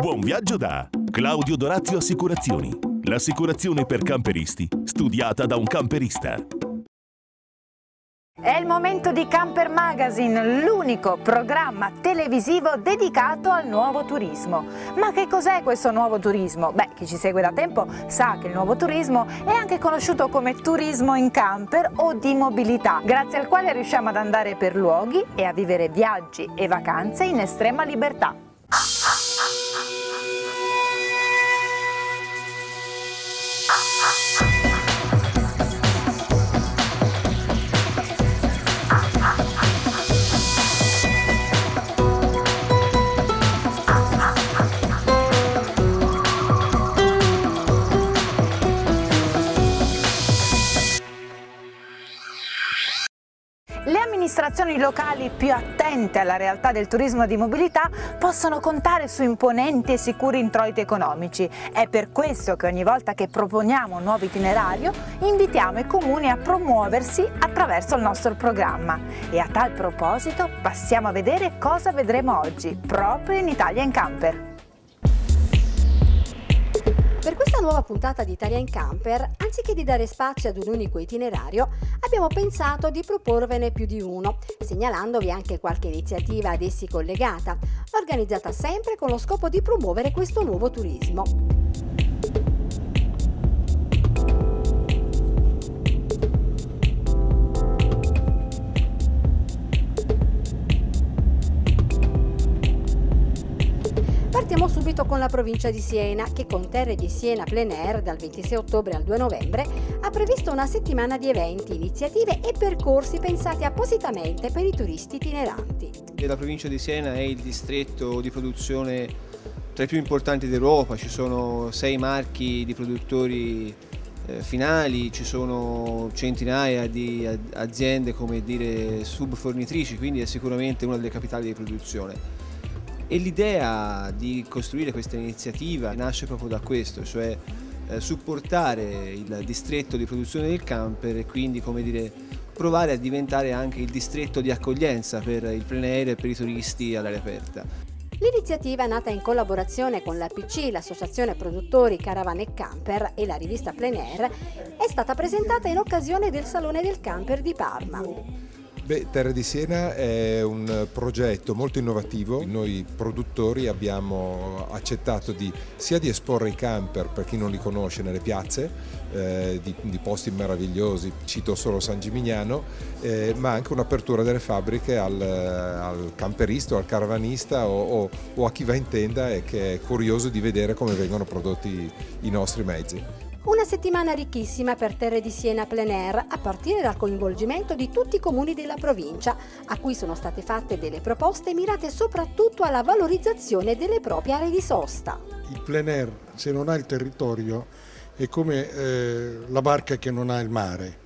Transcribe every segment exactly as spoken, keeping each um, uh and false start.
Buon viaggio da Claudio Dorazio Assicurazioni, l'assicurazione per camperisti, studiata da un camperista. È il momento di Camper Magazine, l'unico programma televisivo dedicato al nuovo turismo. Ma che cos'è questo nuovo turismo? Beh, chi ci segue da tempo sa che il nuovo turismo è anche conosciuto come turismo in camper o di mobilità, grazie al quale riusciamo ad andare per luoghi e a vivere viaggi e vacanze in estrema libertà. Le amministrazioni locali più attente alla realtà del turismo di mobilità possono contare su imponenti e sicuri introiti economici. È per questo che ogni volta che proponiamo un nuovo itinerario invitiamo i comuni a promuoversi attraverso il nostro programma. E a tal proposito passiamo a vedere cosa vedremo oggi, proprio in Italia in Camper. Per questa nuova puntata di Italia in Camper, anziché di dare spazio ad un unico itinerario, abbiamo pensato di proporvene più di uno, segnalandovi anche qualche iniziativa ad essi collegata, organizzata sempre con lo scopo di promuovere questo nuovo turismo. Partiamo subito con la provincia di Siena, che con Terre di Siena plein air dal ventisei ottobre al due novembre ha previsto una settimana di eventi, iniziative e percorsi pensati appositamente per i turisti itineranti. La provincia di Siena è il distretto di produzione tra i più importanti d'Europa, ci sono sei marchi di produttori finali, ci sono centinaia di aziende, come dire, subfornitrici, quindi è sicuramente una delle capitali di produzione. E l'idea di costruire questa iniziativa nasce proprio da questo, cioè supportare il distretto di produzione del camper e quindi, come dire, provare a diventare anche il distretto di accoglienza per il plein air e per i turisti all'aria aperta. L'iniziativa, nata in collaborazione con l'A P C, l'Associazione Produttori Caravane e Camper, e la rivista Plein Air, è stata presentata in occasione del Salone del Camper di Parma. Beh, Terre di Siena è un progetto molto innovativo. Noi produttori abbiamo accettato di, sia di esporre i camper, per chi non li conosce, nelle piazze eh, di, di posti meravigliosi, cito solo San Gimignano, eh, ma anche un'apertura delle fabbriche al, al camperista o al caravanista o, o, o a chi va in tenda e che è curioso di vedere come vengono prodotti i nostri mezzi. Una settimana ricchissima per Terre di Siena plein air, a partire dal coinvolgimento di tutti i comuni della provincia, a cui sono state fatte delle proposte mirate soprattutto alla valorizzazione delle proprie aree di sosta. Il plein air, se non ha il territorio, è come eh, la barca che non ha il mare.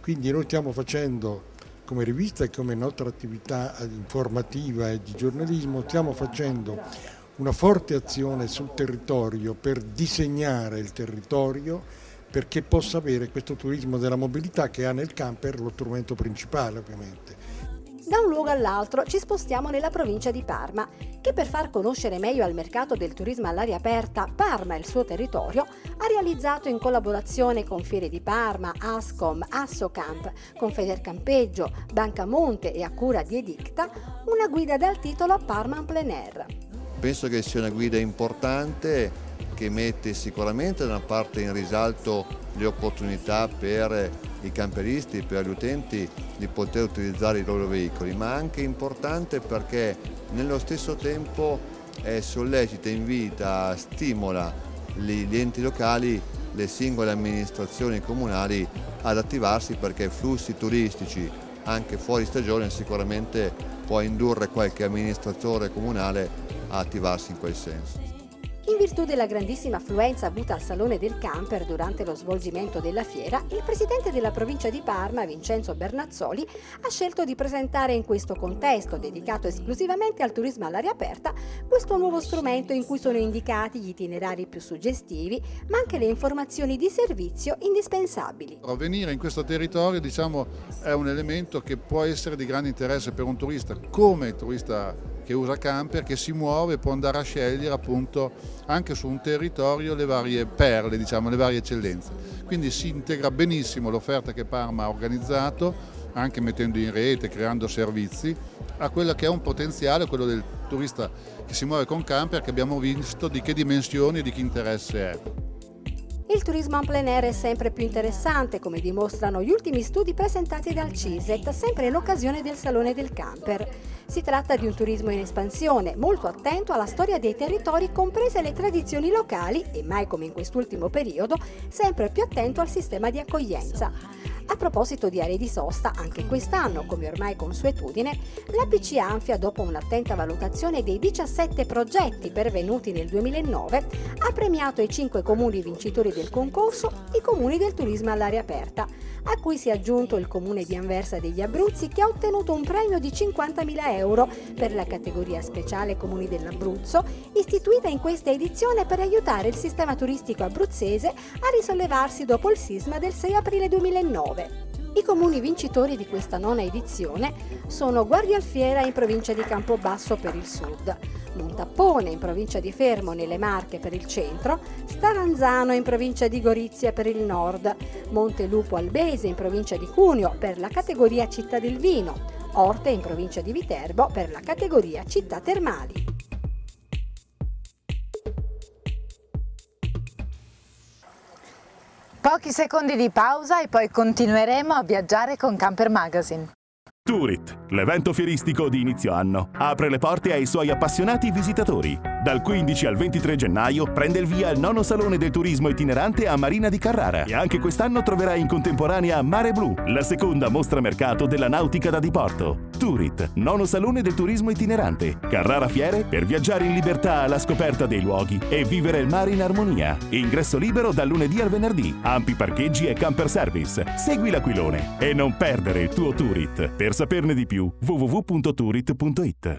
Quindi noi stiamo facendo, come rivista e come nostra attività informativa e di giornalismo, stiamo facendo una forte azione sul territorio per disegnare il territorio, perché possa avere questo turismo della mobilità che ha nel camper lo strumento principale, ovviamente. Da un luogo all'altro ci spostiamo nella provincia di Parma, che per far conoscere meglio al mercato del turismo all'aria aperta Parma e il suo territorio ha realizzato, in collaborazione con Fiere di Parma, Ascom, AssoCamp, Confedercampeggio, Banca Monte e a cura di Edicta, una guida dal titolo Parma en plein air. Penso che sia una guida importante che mette sicuramente da una parte in risalto le opportunità per i camperisti, per gli utenti di poter utilizzare i loro veicoli, ma anche importante perché nello stesso tempo eh, sollecita, invita, stimola gli, gli enti locali, le singole amministrazioni comunali ad attivarsi, perché flussi turistici anche fuori stagione sicuramente può indurre qualche amministratore comunale a attivarsi in quel senso. In virtù della grandissima affluenza avuta al Salone del Camper durante lo svolgimento della fiera, il presidente della provincia di Parma, Vincenzo Bernazzoli, ha scelto di presentare in questo contesto, dedicato esclusivamente al turismo all'aria aperta, questo nuovo strumento in cui sono indicati gli itinerari più suggestivi, ma anche le informazioni di servizio indispensabili. Venire in questo territorio, diciamo, è un elemento che può essere di grande interesse per un turista, come turista che usa camper, che si muove, può andare a scegliere appunto anche su un territorio le varie perle, diciamo, le varie eccellenze. Quindi si integra benissimo l'offerta che Parma ha organizzato, anche mettendo in rete, creando servizi, a quello che è un potenziale, quello del turista che si muove con camper, che abbiamo visto di che dimensioni e di che interesse è. Il turismo en plein air è sempre più interessante, come dimostrano gli ultimi studi presentati dal CISET, sempre in occasione del Salone del Camper. Si tratta di un turismo in espansione, molto attento alla storia dei territori, comprese le tradizioni locali e, mai come in quest'ultimo periodo, sempre più attento al sistema di accoglienza. A proposito di aree di sosta, anche quest'anno, come ormai consuetudine, la P C Anfia, dopo un'attenta valutazione dei diciassette progetti pervenuti nel duemilanove, ha premiato i cinque comuni vincitori del concorso, i comuni del turismo all'aria aperta, a cui si è aggiunto il comune di Anversa degli Abruzzi, che ha ottenuto un premio di cinquantamila euro per la categoria speciale Comuni dell'Abruzzo, istituita in questa edizione per aiutare il sistema turistico abruzzese a risollevarsi dopo il sisma del sei aprile duemilanove. I comuni vincitori di questa nona edizione sono Guardialfiera in provincia di Campobasso per il sud, Montappone in provincia di Fermo nelle Marche per il centro, Staranzano in provincia di Gorizia per il nord, Montelupo Albese in provincia di Cuneo per la categoria Città del Vino, Orte in provincia di Viterbo per la categoria Città Termali. Pochi secondi di pausa e poi continueremo a viaggiare con Camper Magazine. Tourit, l'evento fieristico di inizio anno, apre le porte ai suoi appassionati visitatori. Dal quindici al ventitré gennaio prende il via il nono Salone del Turismo Itinerante a Marina di Carrara e anche quest'anno troverà in contemporanea Mare Blu, la seconda mostra mercato della nautica da diporto. Tourit, nono Salone del Turismo Itinerante, Carrara Fiere, per viaggiare in libertà alla scoperta dei luoghi e vivere il mare in armonia. Ingresso libero dal lunedì al venerdì, ampi parcheggi e camper service. Segui l'aquilone e non perdere il tuo Tourit. Per saperne di più, www punto tourit punto it.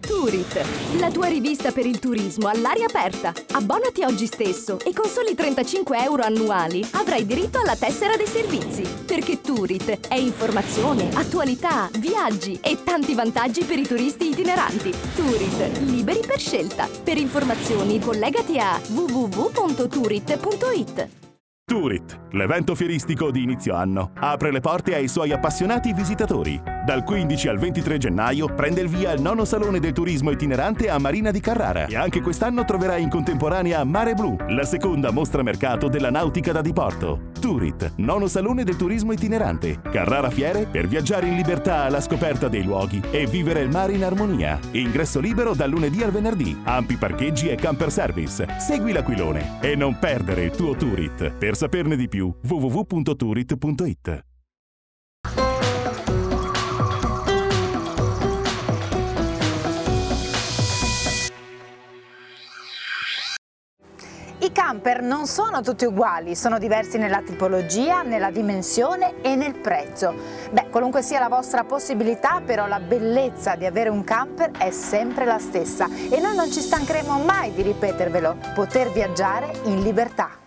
Tourit, la tua rivista per il turismo all'aria aperta. Abbonati oggi stesso e con soli trentacinque euro annuali avrai diritto alla tessera dei servizi. Perché Tourit è informazione, attualità, viaggi e tanti vantaggi per i turisti itineranti. Tourit, liberi per scelta. Per informazioni collegati a www punto tourit punto it. Tourit, l'evento fieristico di inizio anno, apre le porte ai suoi appassionati visitatori. Dal quindici al ventitré gennaio prende il via il nono Salone del Turismo Itinerante a Marina di Carrara e anche quest'anno troverai in contemporanea Mare Blu, la seconda mostra mercato della nautica da diporto. Tourit, nono Salone del Turismo Itinerante, Carrara Fiere, per viaggiare in libertà alla scoperta dei luoghi e vivere il mare in armonia. Ingresso libero dal lunedì al venerdì, ampi parcheggi e camper service. Segui l'aquilone e non perdere il tuo Tourit. Per Per saperne di più, www punto tourit punto it. I camper non sono tutti uguali, sono diversi nella tipologia, nella dimensione e nel prezzo. Beh, qualunque sia la vostra possibilità, però la bellezza di avere un camper è sempre la stessa e noi non ci stancheremo mai di ripetervelo: poter viaggiare in libertà.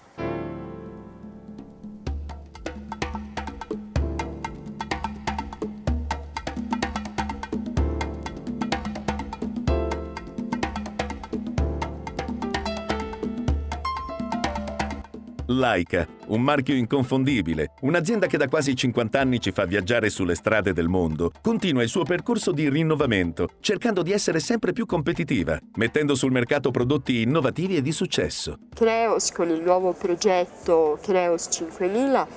Laika, un marchio inconfondibile, un'azienda che da quasi cinquant'anni ci fa viaggiare sulle strade del mondo, continua il suo percorso di rinnovamento, cercando di essere sempre più competitiva, mettendo sul mercato prodotti innovativi e di successo. Kreos, con il nuovo progetto Kreos cinquemila,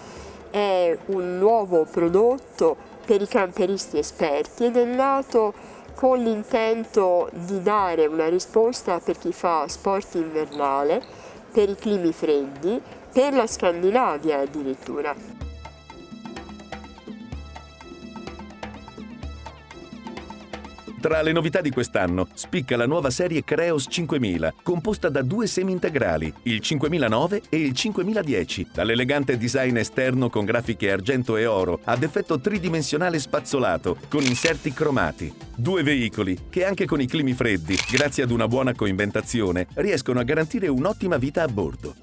è un nuovo prodotto per i camperisti esperti ed è nato con l'intento di dare una risposta per chi fa sport invernale, per i climi freddi, per la Scandinavia addirittura. Tra le novità di quest'anno spicca la nuova serie Kreos cinquemila, composta da due semi integrali, il cinquemilanove e il cinquemiladieci, dall'elegante design esterno con grafiche argento e oro ad effetto tridimensionale spazzolato, con inserti cromati. Due veicoli che anche con i climi freddi, grazie ad una buona coinventazione, riescono a garantire un'ottima vita a bordo.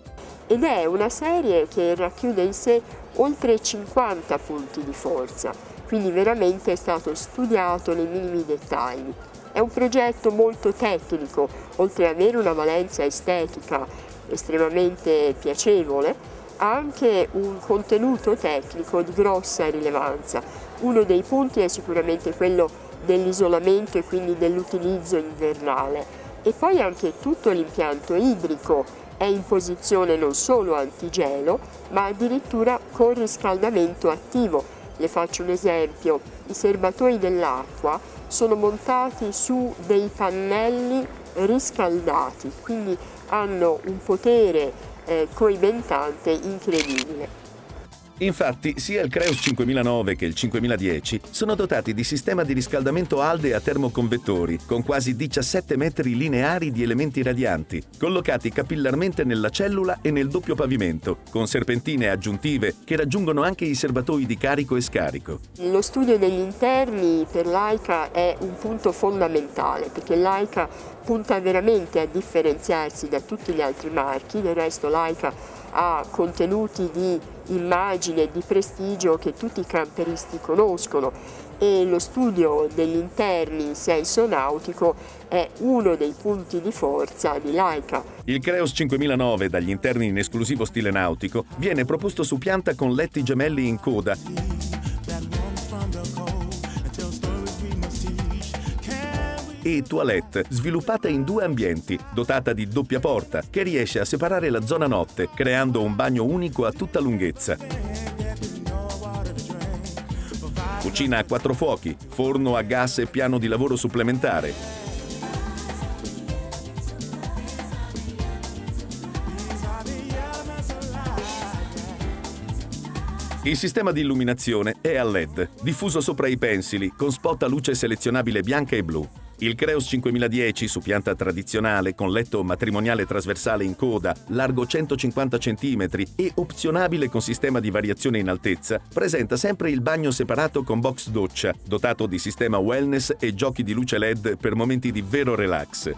Ed è una serie che racchiude in sé oltre cinquanta punti di forza, quindi veramente è stato studiato nei minimi dettagli. È un progetto molto tecnico, oltre ad avere una valenza estetica estremamente piacevole, ha anche un contenuto tecnico di grossa rilevanza. Uno dei punti è sicuramente quello dell'isolamento e quindi dell'utilizzo invernale. E poi anche tutto l'impianto idrico è in posizione non solo antigelo, ma addirittura con riscaldamento attivo. Le faccio un esempio: i serbatoi dell'acqua sono montati su dei pannelli riscaldati, quindi hanno un potere eh, coibentante incredibile. Infatti, sia il Kreos cinquemilanove che il cinquemiladieci sono dotati di sistema di riscaldamento Alde a termoconvettori, con quasi diciassette metri lineari di elementi radianti, collocati capillarmente nella cellula e nel doppio pavimento, con serpentine aggiuntive che raggiungono anche i serbatoi di carico e scarico. Lo studio degli interni per Laika è un punto fondamentale, perché Laika punta veramente a differenziarsi da tutti gli altri marchi. Del resto Laika ha contenuti di immagine di prestigio che tutti i camperisti conoscono, e lo studio degli interni in senso nautico è uno dei punti di forza di Laika. Il Kreos cinquemilanove, dagli interni in esclusivo stile nautico, viene proposto su pianta con letti gemelli in coda e toilette, sviluppata in due ambienti, dotata di doppia porta, che riesce a separare la zona notte, creando un bagno unico a tutta lunghezza. Cucina a quattro fuochi, forno a gas e piano di lavoro supplementare. Il sistema di illuminazione è a L E D, diffuso sopra i pensili, con spot a luce selezionabile bianca e blu. Il Kreos cinquemiladieci, su pianta tradizionale, con letto matrimoniale trasversale in coda, largo centocinquanta centimetri e opzionabile con sistema di variazione in altezza, presenta sempre il bagno separato con box doccia, dotato di sistema wellness e giochi di luce L E D per momenti di vero relax.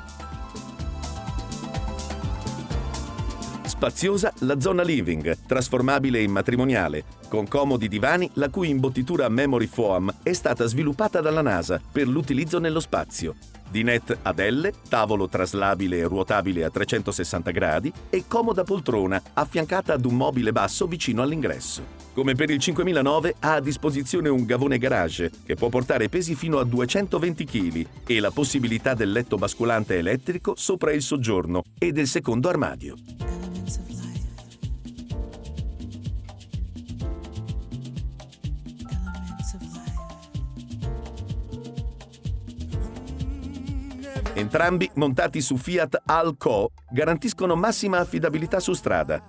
Spaziosa la zona living, trasformabile in matrimoniale, con comodi divani la cui imbottitura memory foam è stata sviluppata dalla NASA per l'utilizzo nello spazio. Dinette ad elle, tavolo traslabile e ruotabile a trecentosessanta gradi e comoda poltrona affiancata ad un mobile basso vicino all'ingresso. Come per il cinquemilanove ha a disposizione un gavone garage che può portare pesi fino a duecentoventi chilogrammi e la possibilità del letto basculante elettrico sopra il soggiorno e del secondo armadio. Entrambi montati su Fiat Alco garantiscono massima affidabilità su strada.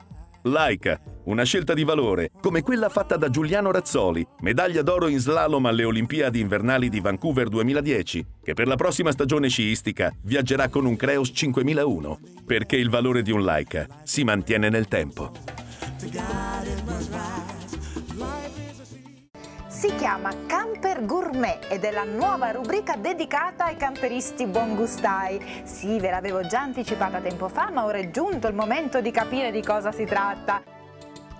Laika, una scelta di valore, come quella fatta da Giuliano Razzoli, medaglia d'oro in slalom alle Olimpiadi invernali di Vancouver duemiladieci, che per la prossima stagione sciistica viaggerà con un Kreos cinquemilauno, perché il valore di un Laika si mantiene nel tempo. Si chiama Camper Gourmet ed è la nuova rubrica dedicata ai camperisti buongustai. Sì, ve l'avevo già anticipata tempo fa, ma ora è giunto il momento di capire di cosa si tratta.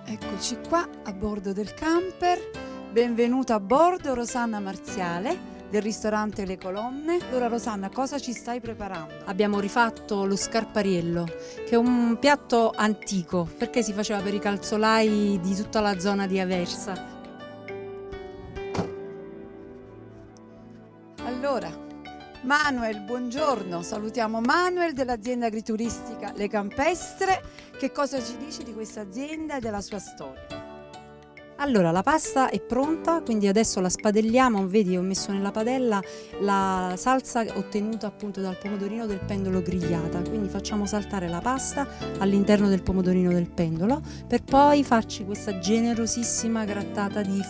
Eccoci qua a bordo del camper. Benvenuta a bordo Rosanna Marziale del ristorante Le Colonne. Allora Rosanna, cosa ci stai preparando? Abbiamo rifatto lo scarpariello, che è un piatto antico perché si faceva per i calzolai di tutta la zona di Aversa. Allora, Manuel, buongiorno. Salutiamo Manuel dell'azienda agrituristica Le Campestre. Che cosa ci dici di questa azienda e della sua storia? Allora, la pasta è pronta, quindi adesso la spadelliamo. Vedi, ho messo nella padella la salsa ottenuta appunto dal pomodorino del pendolo grigliata. Quindi facciamo saltare la pasta all'interno del pomodorino del pendolo per poi farci questa generosissima grattata di formaggio.